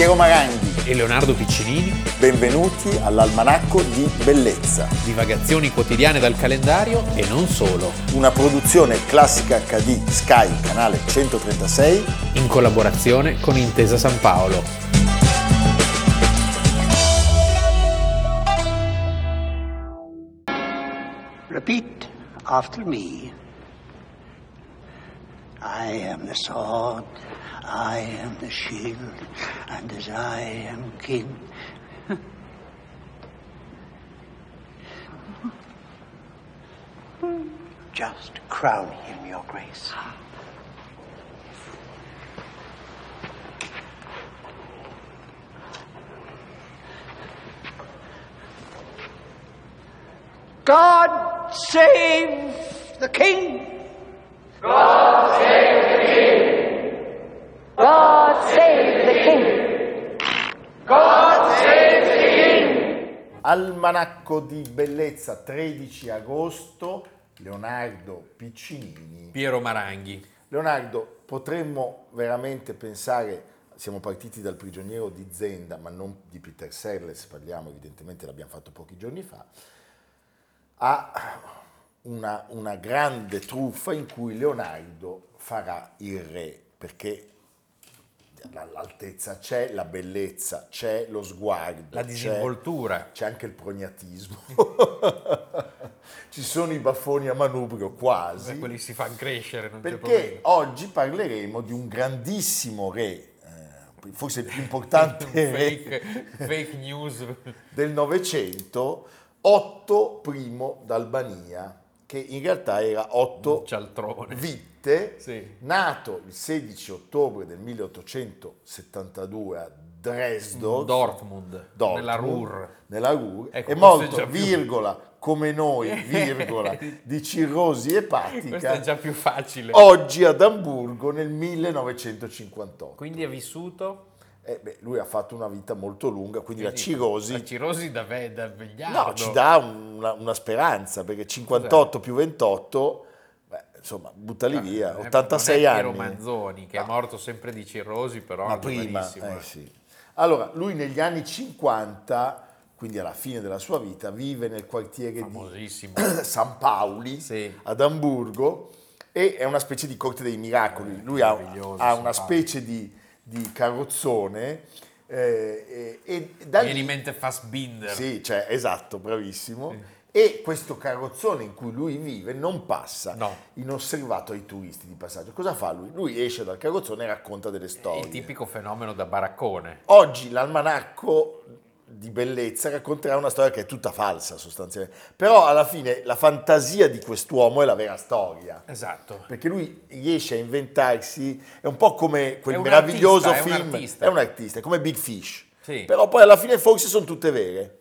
Piero Maranghi e Leonardo Piccinini. Benvenuti all'Almanacco di Bellezza. Divagazioni quotidiane dal calendario e non solo. Una produzione Classica HD Sky, canale 136, in collaborazione con Intesa San Paolo. Repeat after me. I am the sword, I am the shield, and as I am king. Just crown him, Your Grace. God save the king! God save the king! God save the king! God save the king! Almanacco di Bellezza, 13 agosto, Leonardo Piccinini. Piero Maranghi. Leonardo, potremmo veramente pensare, siamo partiti dal Prigioniero di Zenda, ma non di Peter Sellers, parliamo evidentemente, l'abbiamo fatto pochi giorni fa, a una grande truffa in cui Leonardo farà il re, perché l'altezza c'è, la bellezza c'è, lo sguardo, la disinvoltura, c'è anche il prognatismo. Ci sono i baffoni a manubrio quasi. Beh, quelli si fanno crescere, non c'è problema. Perché oggi parleremo di un grandissimo re, forse il più importante fake news del Novecento, Otto I d'Albania, che in realtà era Otto Witte, sì. Nato il 16 ottobre del 1872 a Dresda, Dortmund, nella Ruhr, ecco, è morto, come noi, di cirrosi epatica, è già più facile, oggi ad Amburgo nel 1958. Quindi ha vissuto? Lui ha fatto una vita molto lunga, quindi la cirrosi... La cirrosi da vegliardo. No, ci dà una speranza, perché 58 più 28, buttali via, 86 anni. Piero Manzoni, che è morto sempre di cirrosi, però... Ma prima, sì. Allora, lui negli anni 50, quindi alla fine della sua vita, vive nel quartiere di San Paoli, sì, ad Amburgo, e è una specie di corte dei miracoli. Lui ha una specie di carrozzone e da lì, in mente Fassbinder. Sì, cioè, esatto, bravissimo. Sì. E questo carrozzone in cui lui vive non passa inosservato ai turisti di passaggio. Cosa fa lui? Lui esce dal carrozzone e racconta delle storie. È il tipico fenomeno da baraccone. Oggi l'almanacco di bellezza racconterà una storia che è tutta falsa sostanzialmente, però alla fine la fantasia di quest'uomo è la vera storia, esatto, perché lui riesce a inventarsi, è un po' come quel meraviglioso film, è un artista, è come Big Fish, sì, però poi alla fine forse sono tutte vere,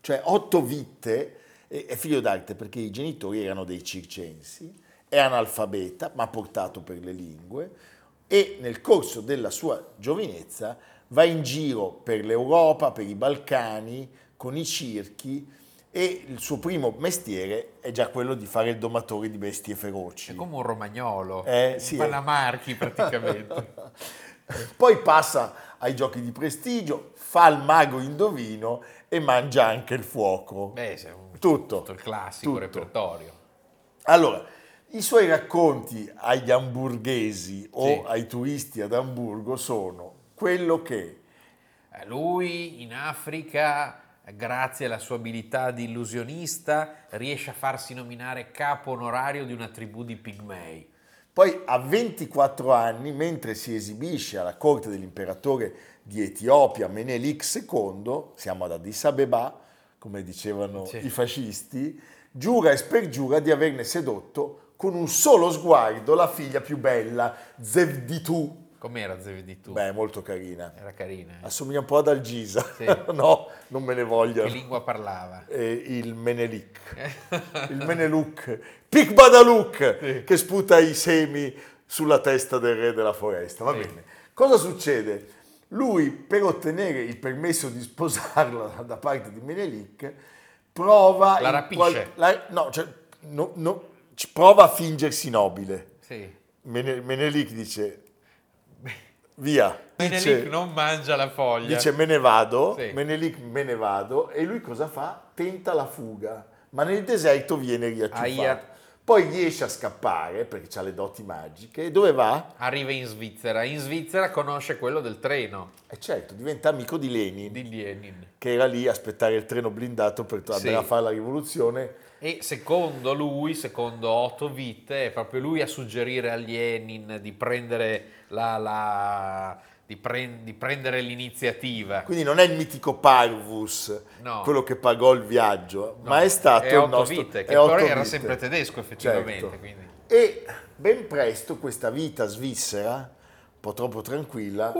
cioè Otto Witte è figlio d'arte perché i genitori erano dei circensi, è analfabeta ma portato per le lingue, e nel corso della sua giovinezza va in giro per l'Europa, per i Balcani, con i circhi, e il suo primo mestiere è già quello di fare il domatore di bestie feroci. È come un romagnolo, un panamarchi praticamente. Poi passa ai giochi di prestigio, fa il mago indovino e mangia anche il fuoco. Tutto il classico repertorio. Allora, i suoi racconti agli amburghesi o ai turisti ad Amburgo sono... quello che lui in Africa, grazie alla sua abilità di illusionista, riesce a farsi nominare capo onorario di una tribù di pigmei. Poi a 24 anni, mentre si esibisce alla corte dell'imperatore di Etiopia Menelik II, siamo ad Addis Abeba, come dicevano i fascisti, giura e spergiura di averne sedotto con un solo sguardo la figlia più bella, Zewditu. Com'era Zewditu? Molto carina. Era carina. Assomiglia un po' ad Algisa. Sì. No, non me ne vogliono. Che lingua parlava? Il Menelik. Il Meneluk. Pikbadaluk, che sputa i semi sulla testa del re della foresta. Va bene. Cosa succede? Lui, per ottenere il permesso di sposarla da parte di Menelik, prova... La rapisce. Prova a fingersi nobile. Sì. Menelik dice... via. Menelik non mangia la foglia. Dice me ne vado, sì. Menelik me ne vado, e lui cosa fa? Tenta la fuga, ma nel deserto viene riacciuffato. Poi riesce a scappare perché ha le doti magiche. E dove va? Arriva in Svizzera. In Svizzera conosce quello del treno. E certo, diventa amico di Lenin. Di Lenin. Che era lì a aspettare il treno blindato per andare a fare la rivoluzione. E secondo lui, secondo Otto Witte, è proprio lui a suggerire a Lenin di prendere prendere l'iniziativa. Quindi non è il mitico Parvus, no, quello che pagò il viaggio, no, ma è stato il nostro... Witte, che però era sempre tedesco effettivamente. Certo. Quindi. E ben presto questa vita svizzera, un po' troppo tranquilla,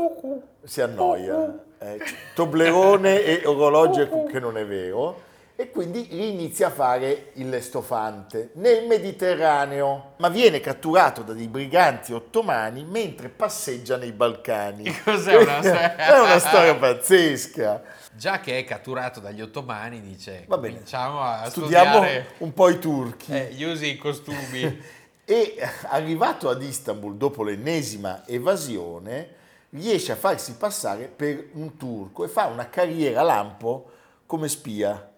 si annoia. Toblerone e orologi che non è vero, e quindi inizia a fare il stofante nel Mediterraneo, ma viene catturato da dei briganti ottomani mentre passeggia nei Balcani. Cos'è una storia? È una storia pazzesca. Già che è catturato dagli ottomani, dice, va bene, cominciamo a studiare un po' i turchi, gli usi e i costumi. E arrivato ad Istanbul dopo l'ennesima evasione, riesce a farsi passare per un turco e fa una carriera lampo come spia.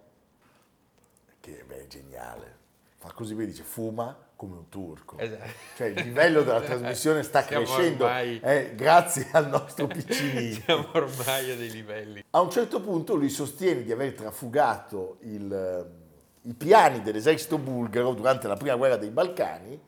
È geniale, fa così, vedi, dice fuma come un turco, esatto. Cioè il livello della trasmissione sta crescendo ormai... grazie al nostro Piccinini. Siamo ormai a dei livelli. A un certo punto lui sostiene di aver trafugato i piani dell'esercito bulgaro durante la prima guerra dei Balcani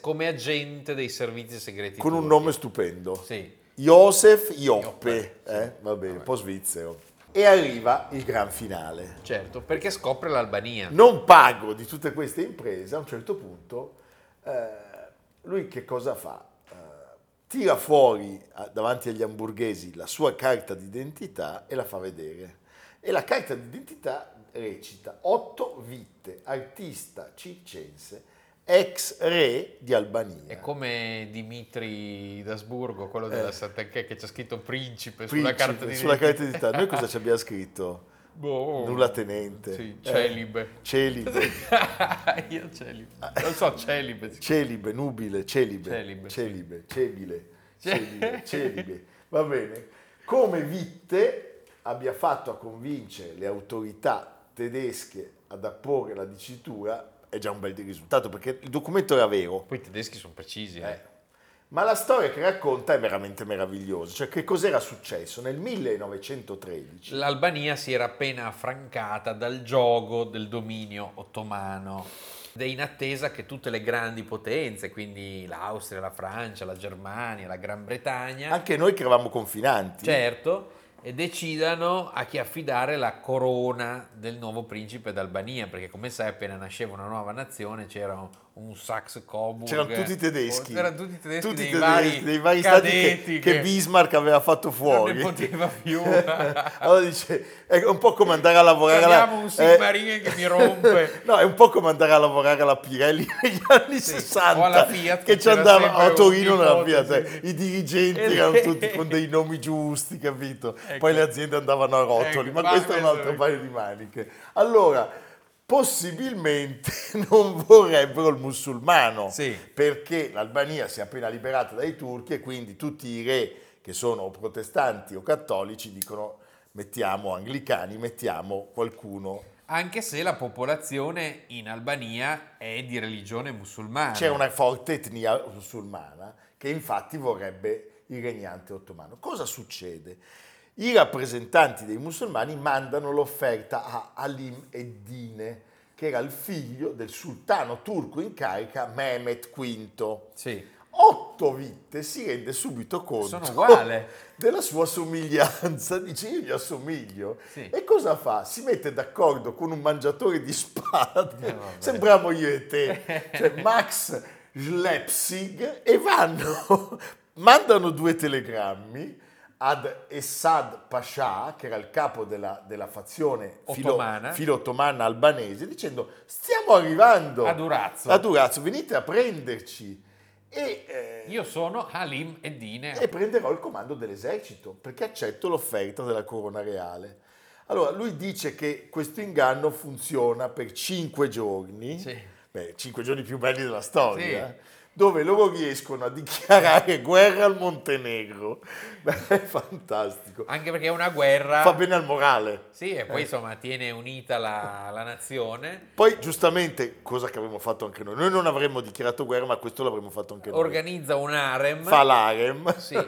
come agente dei servizi segreti con turchi. Un nome stupendo, sì. Josef Ioppe, vabbè, un po' svizzero. E arriva il gran finale. Certo, perché scopre l'Albania. Non pago di tutte queste imprese, a un certo punto lui che cosa fa? Tira fuori davanti agli hamburghesi la sua carta d'identità e la fa vedere. E la carta d'identità recita: Otto Witte, artista circense, ex re di Albania. È come Dimitri d'Asburgo, quello della Sant'Anchè, che c'è scritto principe sulla carta d'identità. Sulla carta d'identità. Noi cosa ci abbiamo scritto? Boh, nulla tenente. Sì, celibe. Celibe. Io celibe. Non so, celibe. Celibe, nubile, celibe. Celibe. Va bene. Come Witte abbia fatto a convincere le autorità tedesche ad apporre la dicitura è già un bel risultato, perché il documento era vero. Poi i tedeschi sono precisi. Ma la storia che racconta è veramente meravigliosa. Cioè, che cos'era successo? Nel 1913 l'Albania si era appena affrancata dal giogo del dominio ottomano ed è in attesa che tutte le grandi potenze, quindi l'Austria, la Francia, la Germania, la Gran Bretagna, anche noi che eravamo confinanti, certo, e decidano a chi affidare la corona del nuovo principe d'Albania, perché come sai appena nasceva una nuova nazione c'era un Saxe-Coburg, c'erano tutti i tedeschi, dei vari stati che Bismarck aveva fatto fuori, non ne poteva più. Allora dice, è un po' come andare a lavorare un Sigmaringen che mi rompe. No, è un po' come andare a lavorare alla Pirelli negli anni 60 o alla Fiat, che ci andava a Torino nella Fiat, i dirigenti erano tutti con dei nomi giusti, capito? Poi le aziende andavano a rotoli, ma questo è un altro paio di maniche. Allora possibilmente non vorrebbero il musulmano, perché l'Albania si è appena liberata dai turchi e quindi tutti i re che sono o protestanti o cattolici dicono mettiamo anglicani, mettiamo qualcuno. Anche se la popolazione in Albania è di religione musulmana. C'è una forte etnia musulmana che infatti vorrebbe il regnante ottomano. Cosa succede? I rappresentanti dei musulmani mandano l'offerta a Halim Eddine, che era il figlio del sultano turco in carica Mehmet V. Sì. Otto Witte si rende subito conto della sua somiglianza, dice io gli assomiglio, e cosa fa? Si mette d'accordo con un mangiatore di spade, sembriamo io e te, cioè Max Schlepsig, e mandano 2 telegrammi ad Essad Pasha, che era il capo della fazione filo-ottomana albanese, dicendo stiamo arrivando a Durazzo, venite a prenderci. Io sono Halim Eddine e prenderò il comando dell'esercito perché accetto l'offerta della corona reale. Allora lui dice che questo inganno funziona per 5 giorni, 5 giorni più belli della storia, dove loro riescono a dichiarare guerra al Montenegro. È fantastico. Anche perché è una guerra... Fa bene al morale. Sì, e poi insomma tiene unita la nazione. Poi giustamente, cosa che avremmo fatto anche noi, non avremmo dichiarato guerra, ma questo l'avremmo fatto anche noi. Organizza un harem. Fa l'harem. Sì,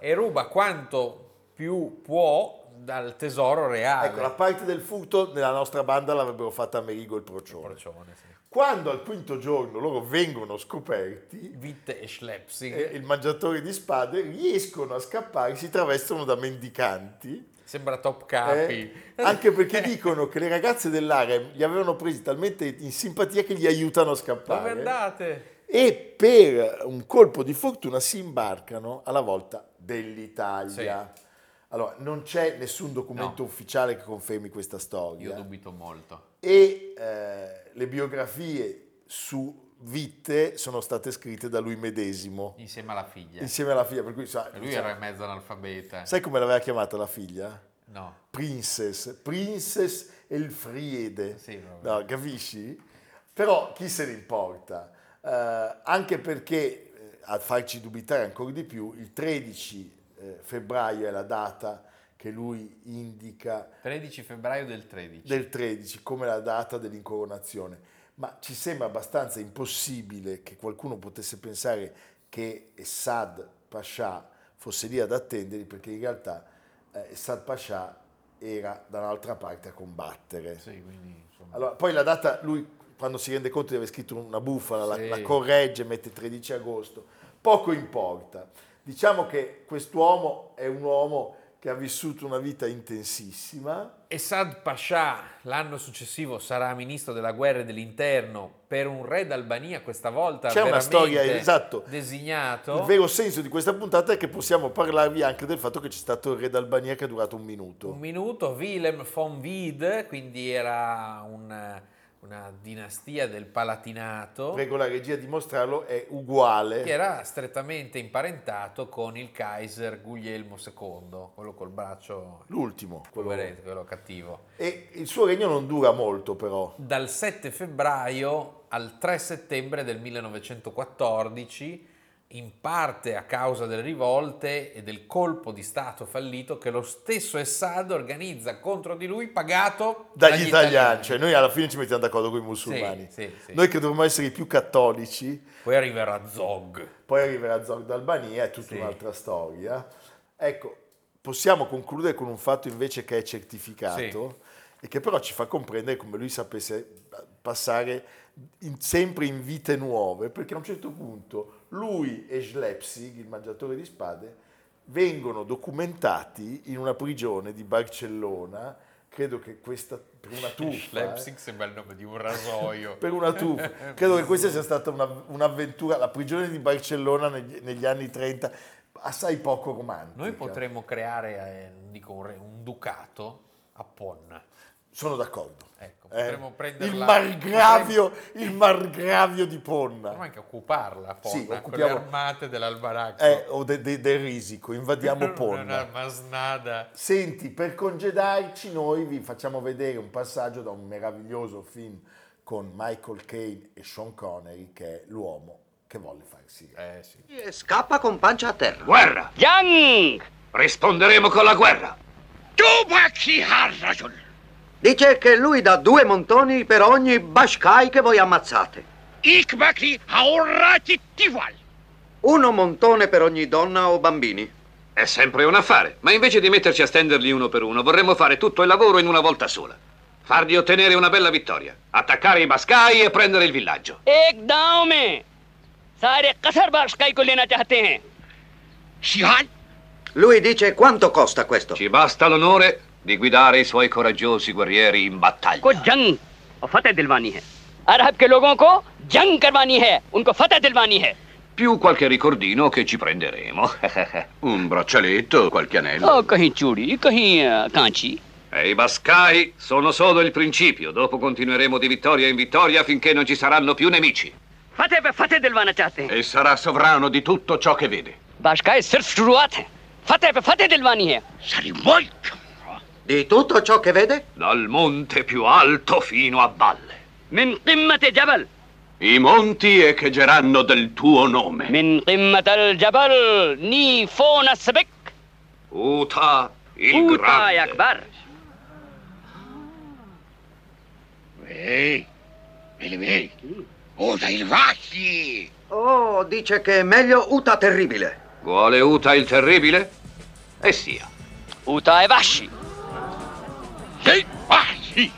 e ruba quanto più può dal tesoro reale. Ecco, la parte del furto nella nostra banda l'avrebbero fatta Merigo il Procione. Sì. Quando al quinto giorno loro vengono scoperti, Witte e Schlepsig, il mangiatore di spade, riescono a scappare, si travestono da mendicanti. Sembra Top Capi. Anche perché dicono che le ragazze dell'harem li avevano presi talmente in simpatia che li aiutano a scappare. Dove andate? E per un colpo di fortuna si imbarcano alla volta dell'Italia. Sì. Allora, non c'è nessun documento ufficiale che confermi questa storia. Io dubito molto. E le biografie su Witte sono state scritte da lui medesimo. Insieme alla figlia. Per cui, sai, lui era in mezzo analfabeta. Sai come l'aveva chiamata la figlia? No. Princess Elfriede. Sì, proprio. No, capisci? Però chi se ne importa? Anche perché, a farci dubitare ancora di più, il 13 febbraio è la data che lui indica, 13 febbraio del 13. Del 13 come la data dell'incoronazione, ma ci sembra abbastanza impossibile che qualcuno potesse pensare che Essad Pasha fosse lì ad attenderli, perché in realtà Essad Pasha era da un'altra parte a combattere. Sì, quindi, insomma... Allora, poi la data, lui quando si rende conto di aver scritto una bufala, sì, la corregge, mette 13 agosto, poco importa. Diciamo che quest'uomo è un uomo che ha vissuto una vita intensissima. Essad Pasha l'anno successivo sarà ministro della guerra e dell'interno per un re d'Albania, questa volta c'è veramente una storia, esatto, designato. Il vero senso di questa puntata è che possiamo parlarvi anche del fatto che c'è stato il re d'Albania che è durato un minuto. Wilhelm von Wied, quindi era una dinastia del Palatinato. Prego la regia di mostrarlo, è uguale. Che era strettamente imparentato con il Kaiser Guglielmo II, quello col braccio... L'ultimo. Quello cattivo. E il suo regno non dura molto, però. Dal 7 febbraio al 3 settembre del 1914, in parte a causa delle rivolte e del colpo di stato fallito che lo stesso Essad organizza contro di lui, pagato dagli italiani. Cioè noi alla fine ci mettiamo d'accordo con i musulmani. Sì. Noi che dovremmo essere i più cattolici. Poi arriverà Zog d'Albania, è tutta un'altra storia. Ecco, possiamo concludere con un fatto invece che è certificato e che però ci fa comprendere come lui sapesse passare sempre in vite nuove, perché a un certo punto lui e Schlepsig, il mangiatore di spade, vengono documentati in una prigione di Barcellona. Credo che questa, per una tuffa... Schlepsig sembra il nome di un rasoio. Per una tuffa. Credo che questa sia stata un'avventura, la prigione di Barcellona negli anni 30, assai poco romantica. Noi potremmo creare, un ducato a Ponna. Sono d'accordo. Ecco, potremmo prenderla. Il margravio di Ponna. Potremmo anche occuparla, Ponna, occupiamo... con le armate dell'Albaracco. O del Risico, invadiamo Ponna. Una masnada. Senti, per congedarci noi vi facciamo vedere un passaggio da un meraviglioso film con Michael Caine e Sean Connery, che è L'uomo che volle farsi re. Scappa con pancia a terra. Guerra! Yang! Risponderemo con la guerra. Tu chi ha ragione? Dice che lui dà 2 montoni per ogni bashkai che voi ammazzate. Ikbaki haurati tival. 1 montone per ogni donna o bambini. È sempre un affare, ma invece di metterci a stenderli uno per uno, vorremmo fare tutto il lavoro in una volta sola. Fargli ottenere una bella vittoria, attaccare i bashkai e prendere il villaggio. Ekdam mein sare qasr bashkai ko lena chahte hain. Shihan? Lui dice quanto costa questo. Ci basta l'onore di guidare i suoi coraggiosi guerrieri in battaglia. Ko jang aur fateh dilwani hai. Arab ke logon ko jang karwani hai, unko fateh dilwani hai. Più qualche ricordino che ci prenderemo. Un braccialetto, qualche anello. Oh, kahin churi, kahin kanchi. E i baskai sono solo il principio. Dopo continueremo di vittoria in vittoria finché non ci saranno più nemici. Fateh dilwana chahte. E sarà sovrano di tutto ciò che vede. Baskai sirf shuruat hai. Fateh dilwani hai. Sari molk. Di tutto ciò che vede? Dal monte più alto fino a valle. Min qimmate jabal I monti echeggeranno del tuo nome. Min qimmat al-jabal ni fona sabik. Uta il grande. Uta akbar. Ehi, vedi, Uta il Vacchi. Oh, dice che è meglio Uta terribile. Vuole Uta il terribile? E sia. Uta e Vacchi. Sì, Vacchi.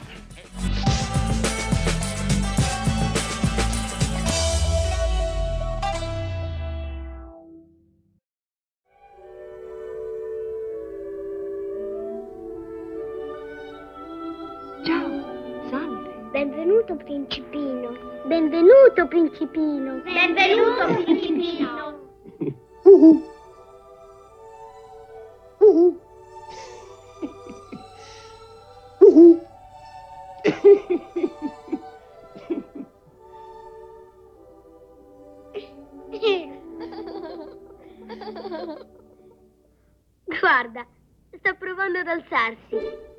Benvenuto, principino. Benvenuto, principino. Guarda, sta provando ad alzarsi.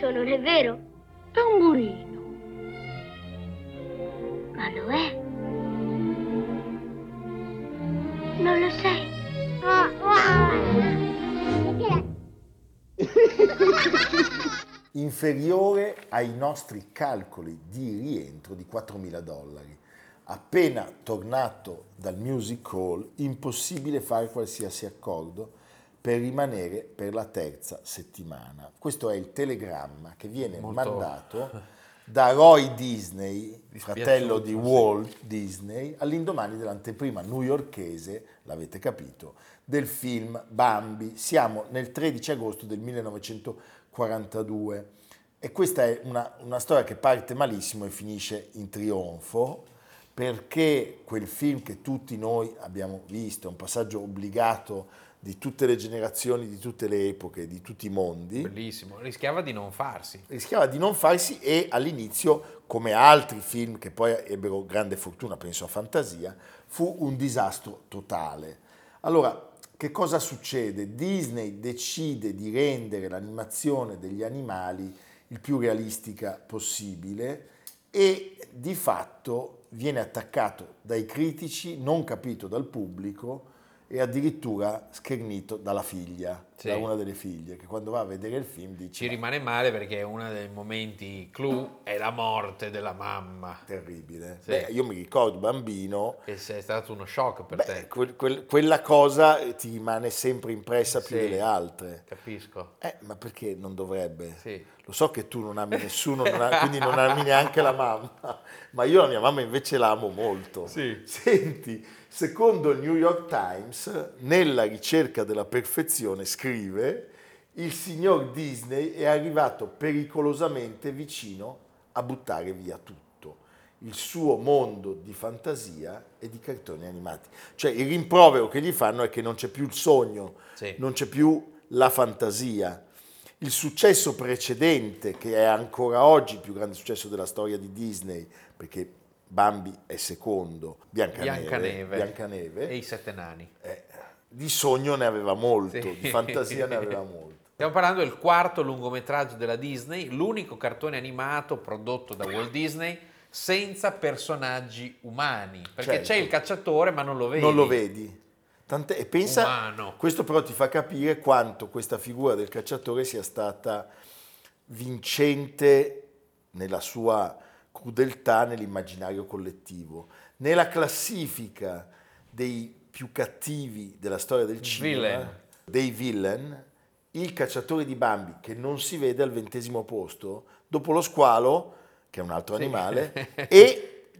Non è vero? Tamburino. Ma lo è? Non lo sei? Inferiore ai nostri calcoli di rientro di $4.000. Appena tornato dal music hall, impossibile fare qualsiasi accordo per rimanere per la terza settimana. Questo è il telegramma che viene mandato da Roy Disney, fratello di Walt Disney, all'indomani dell'anteprima newyorkese, l'avete capito, del film Bambi. Siamo nel 13 agosto del 1942 e questa è una storia che parte malissimo e finisce in trionfo, perché quel film che tutti noi abbiamo visto, è un passaggio obbligato di tutte le generazioni, di tutte le epoche, di tutti i mondi. Bellissimo, rischiava di non farsi. Rischiava di non farsi e all'inizio, come altri film che poi ebbero grande fortuna, penso a Fantasia, fu un disastro totale. Allora, che cosa succede? Disney decide di rendere l'animazione degli animali il più realistica possibile e di fatto viene attaccato dai critici, non capito dal pubblico, e addirittura schernito dalla figlia, sì, da una delle figlie, che quando va a vedere il film dice... Ci rimane male perché uno dei momenti clou è la morte della mamma. Terribile. Sì. Beh, io mi ricordo bambino... Che è stato uno shock per te. Quella cosa ti rimane sempre impressa, sì, più delle altre. Capisco. Ma perché non dovrebbe? Sì. Lo so che tu non ami nessuno, quindi non ami neanche la mamma, ma io la mia mamma invece la amo molto. Sì. Senti... Secondo il New York Times, nella ricerca della perfezione, scrive, il signor Disney è arrivato pericolosamente vicino a buttare via tutto, il suo mondo di fantasia e di cartoni animati. Cioè il rimprovero che gli fanno è che non c'è più il sogno, sì, non c'è più la fantasia. Il successo precedente, che è ancora oggi il più grande successo della storia di Disney, perché... Bambi è secondo, Biancaneve e i sette nani. Di sogno ne aveva molto, sì, di fantasia ne aveva molto. Stiamo parlando del quarto lungometraggio della Disney, l'unico cartone animato prodotto da Walt Disney senza personaggi umani, perché certo, c'è il cacciatore ma non lo vedi. Non lo vedi. Tant'è, e pensa, umano. Questo però ti fa capire quanto questa figura del cacciatore sia stata vincente nella sua... crudeltà nell'immaginario collettivo. Nella classifica dei più cattivi della storia del cinema, dei villain, il cacciatore di Bambi, che non si vede, al 20° posto, dopo lo squalo, che è un altro, sì, animale, e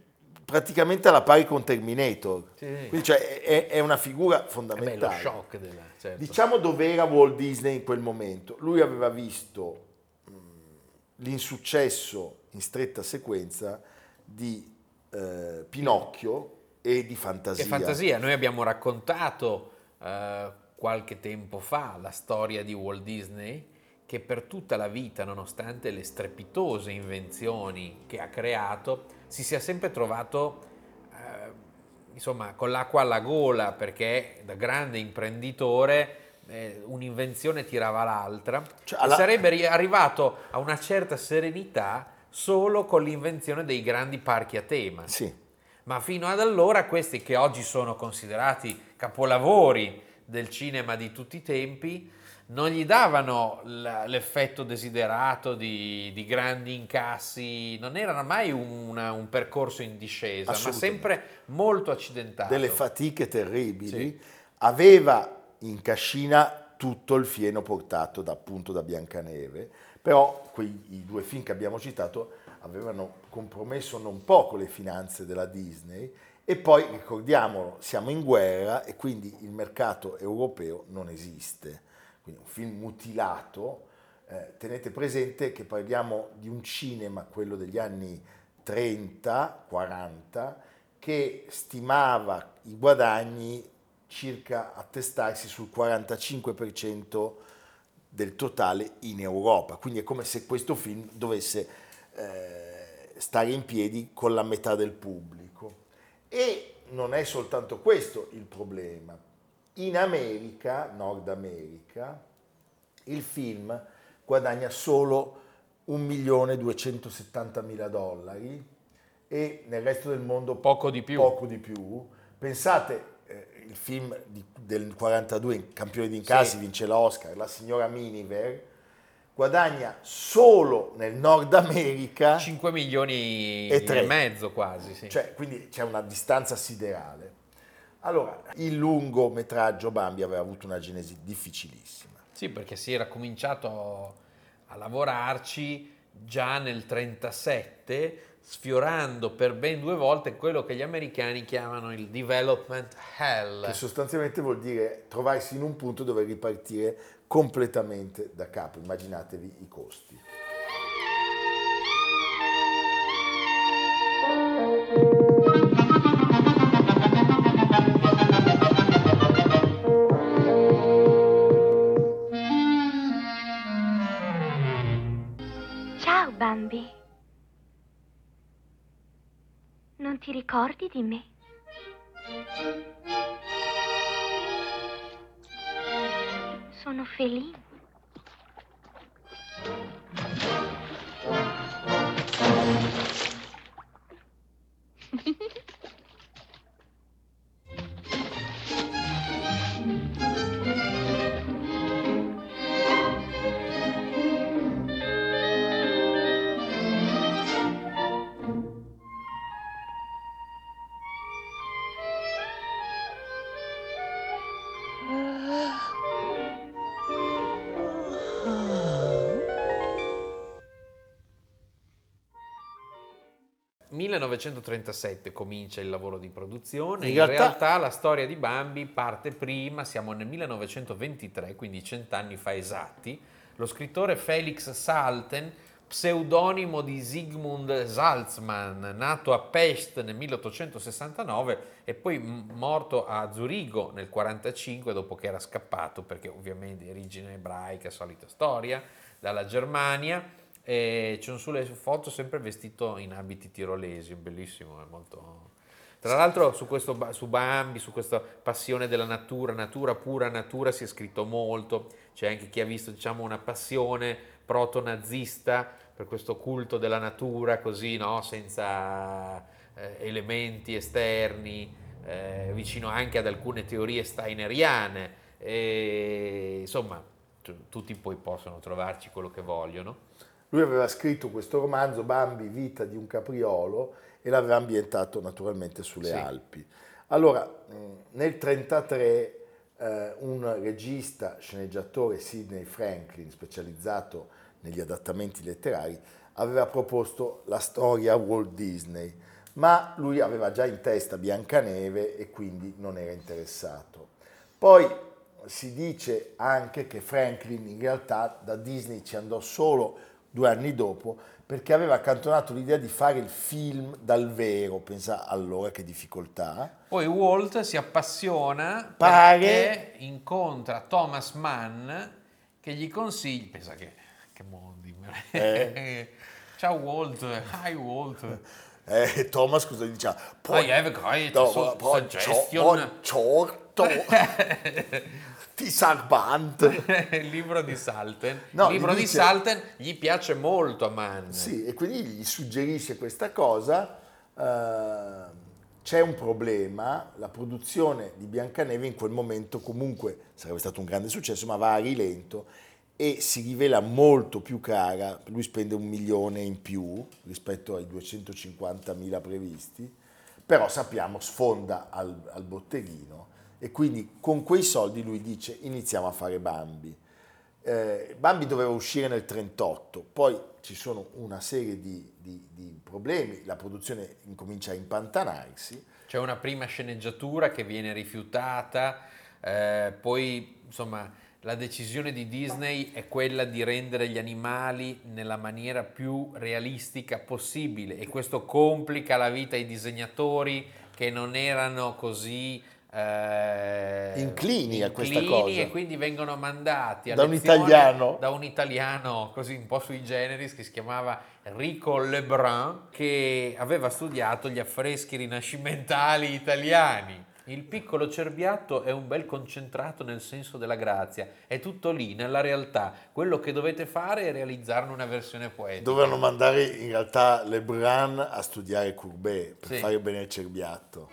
praticamente alla pari con Terminator. Sì. Quindi cioè, è una figura fondamentale. Lo shock della, certo. Diciamo dove era Walt Disney in quel momento. Lui aveva visto l'insuccesso in stretta sequenza di Pinocchio e di Fantasia. Noi abbiamo raccontato qualche tempo fa la storia di Walt Disney, che per tutta la vita, nonostante le strepitose invenzioni che ha creato, si sia sempre trovato con l'acqua alla gola, perché da grande imprenditore un'invenzione tirava l'altra, sarebbe arrivato a una certa serenità solo con l'invenzione dei grandi parchi a tema. Sì. Ma fino ad allora questi, che oggi sono considerati capolavori del cinema di tutti i tempi, non gli davano l'effetto desiderato di grandi incassi, non era mai un percorso in discesa, ma sempre molto accidentato. Delle fatiche terribili. Sì. Aveva in cascina tutto il fieno portato da Biancaneve, però i due film che abbiamo citato avevano compromesso non poco le finanze della Disney, e poi, ricordiamolo, siamo in guerra e quindi il mercato europeo non esiste, quindi un film mutilato. Tenete presente che parliamo di un cinema, quello degli anni 30-40, che stimava i guadagni circa attestarsi sul 45% del totale in Europa, quindi è come se questo film dovesse stare in piedi con la metà del pubblico. E non è soltanto questo il problema. In America, Nord America, il film guadagna solo $1.270.000 e nel resto del mondo poco di più. Pensate, il film del 42, campione di incassi, sì, vince l'Oscar, La signora Miniver, guadagna solo nel Nord America 5 milioni e mezzo quasi, sì. Cioè, quindi c'è una distanza siderale. Allora, il lungometraggio Bambi aveva avuto una genesi difficilissima. Sì, perché si era cominciato a lavorarci già nel 37, sfiorando per ben 2 volte quello che gli americani chiamano il development hell. Che sostanzialmente vuol dire trovarsi in un punto dove ripartire completamente da capo. Immaginatevi i costi. Ciao Bambi, non ti ricordi di me? Sono felice. Nel 1937 comincia il lavoro di produzione, in realtà la storia di Bambi parte prima, siamo nel 1923, quindi 100 anni fa esatti. Lo scrittore Felix Salten, pseudonimo di Sigmund Salzmann, nato a Pest nel 1869 e poi morto a Zurigo nel 1945, dopo che era scappato, perché ovviamente origine ebraica, solita storia, dalla Germania. E c'è un sulle foto sempre vestito in abiti tirolesi, bellissimo, è molto. Tra l'altro su Bambi, su questa passione della natura pura natura, si è scritto molto. C'è anche chi ha visto, diciamo, una passione proto-nazista per questo culto della natura, così, no, senza elementi esterni, vicino anche ad alcune teorie steineriane. E, insomma, tutti poi possono trovarci quello che vogliono. Lui aveva scritto questo romanzo, Bambi, vita di un capriolo, e l'aveva ambientato naturalmente sulle, sì, Alpi. Allora, nel 1933 un regista, sceneggiatore, Sidney Franklin, specializzato negli adattamenti letterari, aveva proposto la storia Walt Disney, ma lui aveva già in testa Biancaneve e quindi non era interessato. Poi si dice anche che Franklin in realtà da Disney ci andò solo 2 anni dopo, perché aveva accantonato l'idea di fare il film dal vero. Pensa allora che difficoltà. Poi Walt si appassiona, perché incontra Thomas Mann che gli consiglia, pensa che mondi, ciao Walt, hi Walt. Thomas cosa gli diceva? I have a great suggestion. Ti Salbant. Il libro di Salten. No, il libro di Salten gli piace molto a Mann. Sì, e quindi gli suggerisce questa cosa. C'è un problema, la produzione di Biancaneve in quel momento comunque sarebbe stato un grande successo, ma va a rilento e si rivela molto più cara. Lui spende 1 milione in più rispetto ai 250.000 previsti, però sappiamo sfonda al botteghino. E quindi con quei soldi lui dice iniziamo a fare Bambi. Bambi doveva uscire nel 1938, poi ci sono una serie di problemi, la produzione incomincia a impantanarsi. C'è una prima sceneggiatura che viene rifiutata, poi insomma la decisione di Disney è quella di rendere gli animali nella maniera più realistica possibile e questo complica la vita ai disegnatori che non erano così... inclini a questa cosa e quindi vengono mandati a da un italiano così un po' sui generis che si chiamava Rico Lebrun, che aveva studiato gli affreschi rinascimentali italiani. Il piccolo cerbiatto è un bel concentrato nel senso della grazia, è tutto lì nella realtà, quello che dovete fare è realizzarne una versione poetica. Dovevano mandare in realtà Lebrun a studiare Courbet per fare bene il cerbiatto.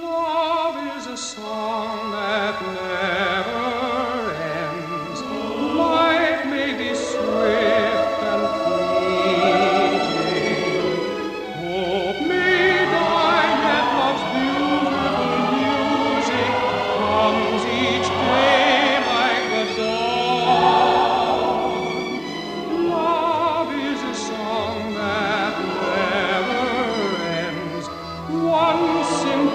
Love is a song that never ends. Life may be swift and fleeting. Hope may die, yet love's beautiful music comes each day like the dawn. Love is a song that never ends. One simple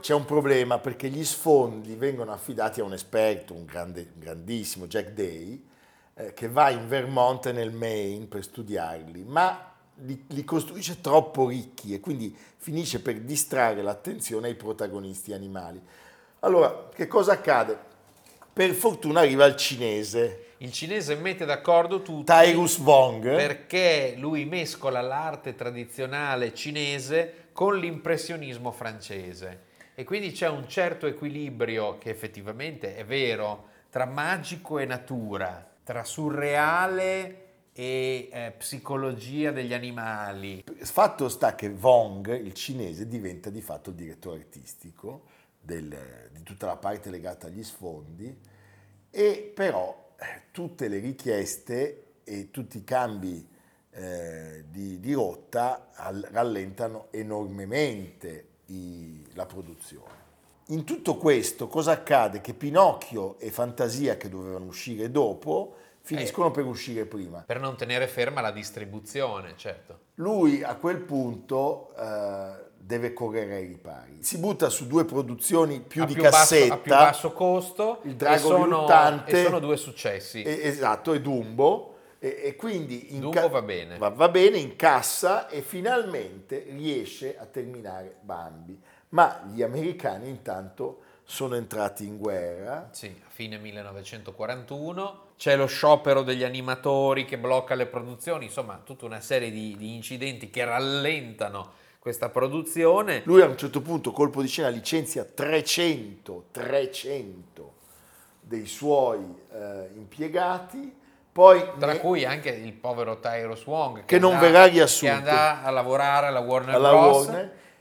c'è un problema perché gli sfondi vengono affidati a un esperto, un grandissimo Jack Day, che va in Vermont e nel Maine per studiarli, ma li costruisce troppo ricchi e quindi finisce per distrarre l'attenzione ai protagonisti animali. Allora, che cosa accade? Per fortuna arriva il cinese. Il cinese mette d'accordo tutti, Tyrus Wong, perché lui mescola l'arte tradizionale cinese con l'impressionismo francese. E quindi c'è un certo equilibrio che effettivamente è vero tra magico e natura, tra surreale e psicologia degli animali. Fatto sta che Wong, il cinese, diventa di fatto il direttore artistico di tutta la parte legata agli sfondi, e però tutte le richieste e tutti i cambi di rotta rallentano enormemente la produzione. In tutto questo cosa accade? Che Pinocchio e Fantasia, che dovevano uscire dopo, finiscono per uscire prima. Per non tenere ferma la distribuzione, certo. Lui a quel punto deve correre ai ripari. Si butta su 2 produzioni a più basso costo, il Drago Riluttante, e sono 2 successi. Esatto, e Dumbo. E quindi va bene, incassa e finalmente riesce a terminare Bambi. Ma gli americani intanto sono entrati in guerra. Sì, a fine 1941 c'è lo sciopero degli animatori che blocca le produzioni, insomma tutta una serie di incidenti che rallentano questa produzione. Lui a un certo punto, colpo di scena, licenzia 300 dei suoi impiegati. Poi tra cui anche il povero Tyrus Wong che non verrà riassunto, che andrà a lavorare alla Warner Bros.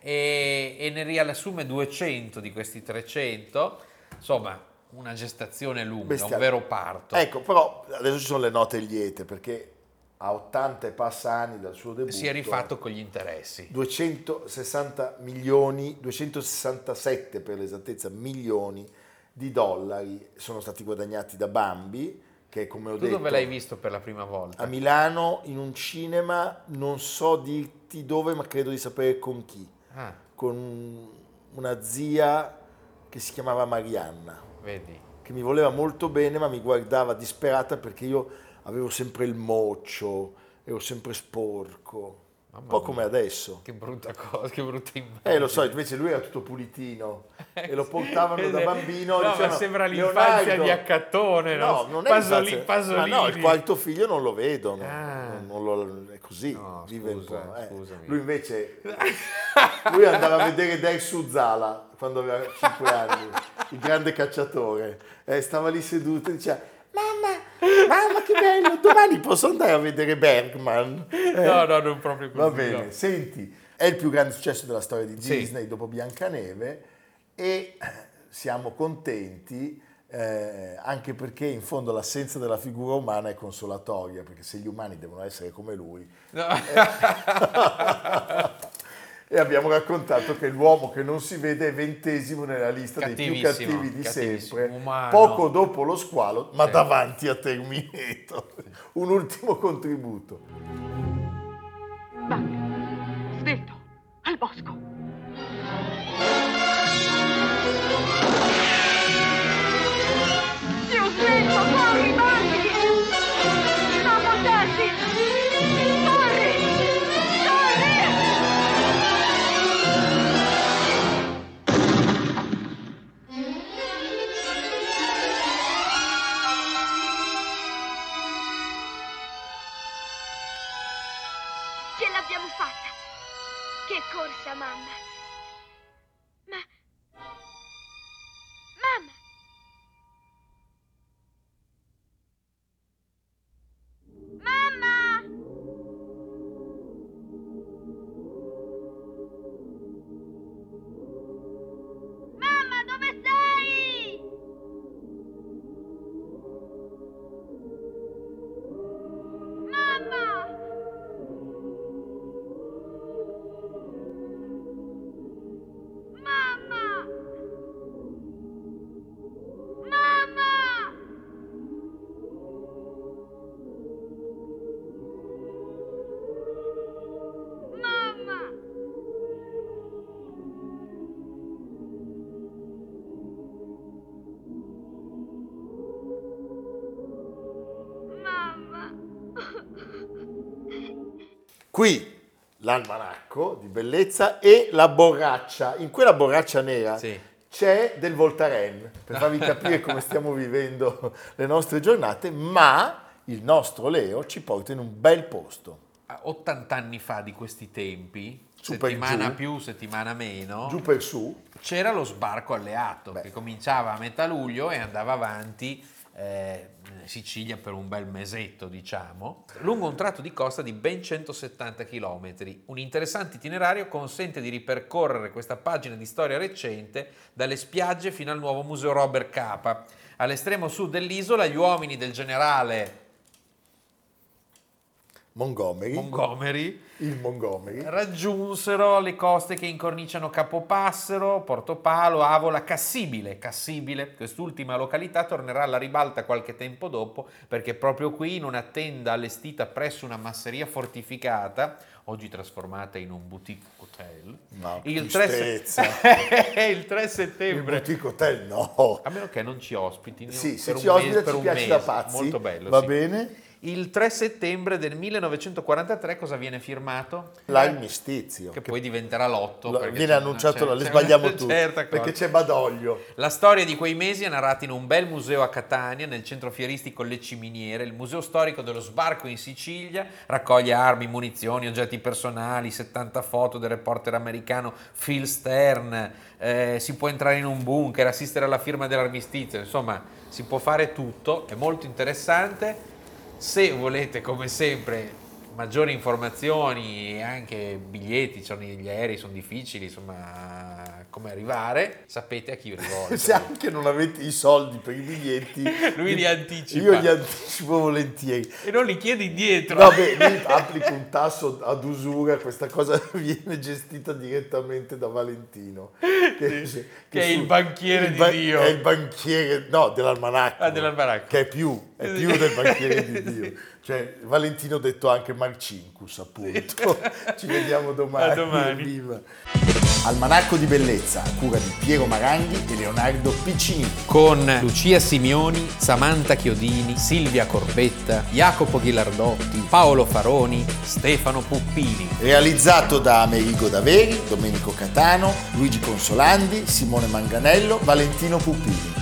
e ne riassume 200 di questi 300, insomma una gestazione lunga, bestiale, un vero parto. Ecco, però adesso ci sono le note liete, perché a 80 e passa anni dal suo debutto si è rifatto con gli interessi, 260 milioni, 267 per l'esattezza milioni di dollari sono stati guadagnati da Bambi, che come ho detto... Tu dove l'hai visto per la prima volta? A Milano, in un cinema, non so dirti dove, ma credo di sapere con chi. Ah. Con una zia che si chiamava Marianna. Vedi. Che mi voleva molto bene, ma mi guardava disperata perché io avevo sempre il moccio, ero sempre sporco. Mamma, un po' come adesso. Che brutta cosa, che brutta immagine. Lo so, invece lui era tutto pulitino e lo portavano da bambino. No, dicevano, ma sembra l'infanzia Leonardo, di Accattone, no? No, non è Pasolini. Ma no, il quarto figlio non lo vedono. Ah. È così, no, vive un po'. Lui invece, lui andava a vedere Dersu Uzala quando aveva 5 anni, il grande cacciatore. Stava lì seduto e diceva, mamma che bello, domani posso andare a vedere Bergman? No, non proprio così. Va bene, no. Senti, è il più grande successo della storia di Disney, sì, dopo Biancaneve, e siamo contenti anche perché in fondo l'assenza della figura umana è consolatoria, perché se gli umani devono essere come lui... No. E abbiamo raccontato che l'uomo che non si vede è 20° nella lista dei più cattivi di sempre, umano, poco dopo Lo squalo, ma davanti a Terminator. Un ultimo contributo. Bambi, svelto, al bosco. Dio svelto, corri, Bambi! Non portarti! Corsa, mamma. Mamma! Mamma! Mamma, dove sei? Mamma! Qui l'almanacco di bellezza e la borraccia. In quella borraccia nera c'è del Voltaren, per farvi capire come stiamo vivendo le nostre giornate, ma il nostro Leo ci porta in un bel posto. 80 anni fa di questi tempi, su settimana giù, più, settimana meno, giù per su, c'era lo sbarco alleato che cominciava a metà luglio e andava avanti Sicilia per un bel mesetto, diciamo, lungo un tratto di costa di ben 170 km. Un interessante itinerario consente di ripercorrere questa pagina di storia recente dalle spiagge fino al nuovo museo Robert Capa. All'estremo sud dell'isola gli uomini del generale Montgomery raggiunsero le coste che incorniciano Capopassero, Portopalo, Avola, Cassibile. Quest'ultima località tornerà alla ribalta qualche tempo dopo, perché proprio qui, in una tenda allestita presso una masseria fortificata, oggi trasformata in un boutique hotel, il 3 settembre... Il boutique hotel no! A meno che non ci ospiti. Sì, se ci ospita ci piace da pazzi. Molto bello, va bene. Il 3 settembre del 1943 cosa viene firmato? L'armistizio. Che poi diventerà l'8. Viene annunciato, le sbagliamo tutti, perché c'è Badoglio. La storia di quei mesi è narrata in un bel museo a Catania, nel centro fieristico Le Ciminiere. Il museo storico dello sbarco in Sicilia raccoglie armi, munizioni, oggetti personali, 70 foto del reporter americano Phil Stern. Si può entrare in un bunker, assistere alla firma dell'armistizio. Insomma, si può fare tutto, è molto interessante. Se volete, come sempre, maggiori informazioni e anche biglietti, cioè gli aerei sono difficili, insomma come arrivare, sapete a chi rivolgervi. Se anche non avete i soldi per i biglietti, lui li anticipa. Io li anticipo volentieri. E non li chiedi indietro. Vabbè, lì applico un tasso ad usura, questa cosa viene gestita direttamente da Valentino. Che è il banchiere di Dio. È il banchiere, no, dell'almanacco. Ah, dell'almanacco. Che è più del banchiere di Dio. Cioè, Valentino ha detto anche Marcinkus, appunto. Ci vediamo domani. A domani. Viva. Almanacco di bellezza, a cura di Piero Maranghi e Leonardo Piccinini. Con Lucia Simioni, Samantha Chiodini, Silvia Corbetta, Jacopo Ghilardotti, Paolo Faroni, Stefano Puppini. Realizzato da Amerigo Daveri, Domenico Catano, Luigi Consolandi, Simone Manganello, Valentino Puppini.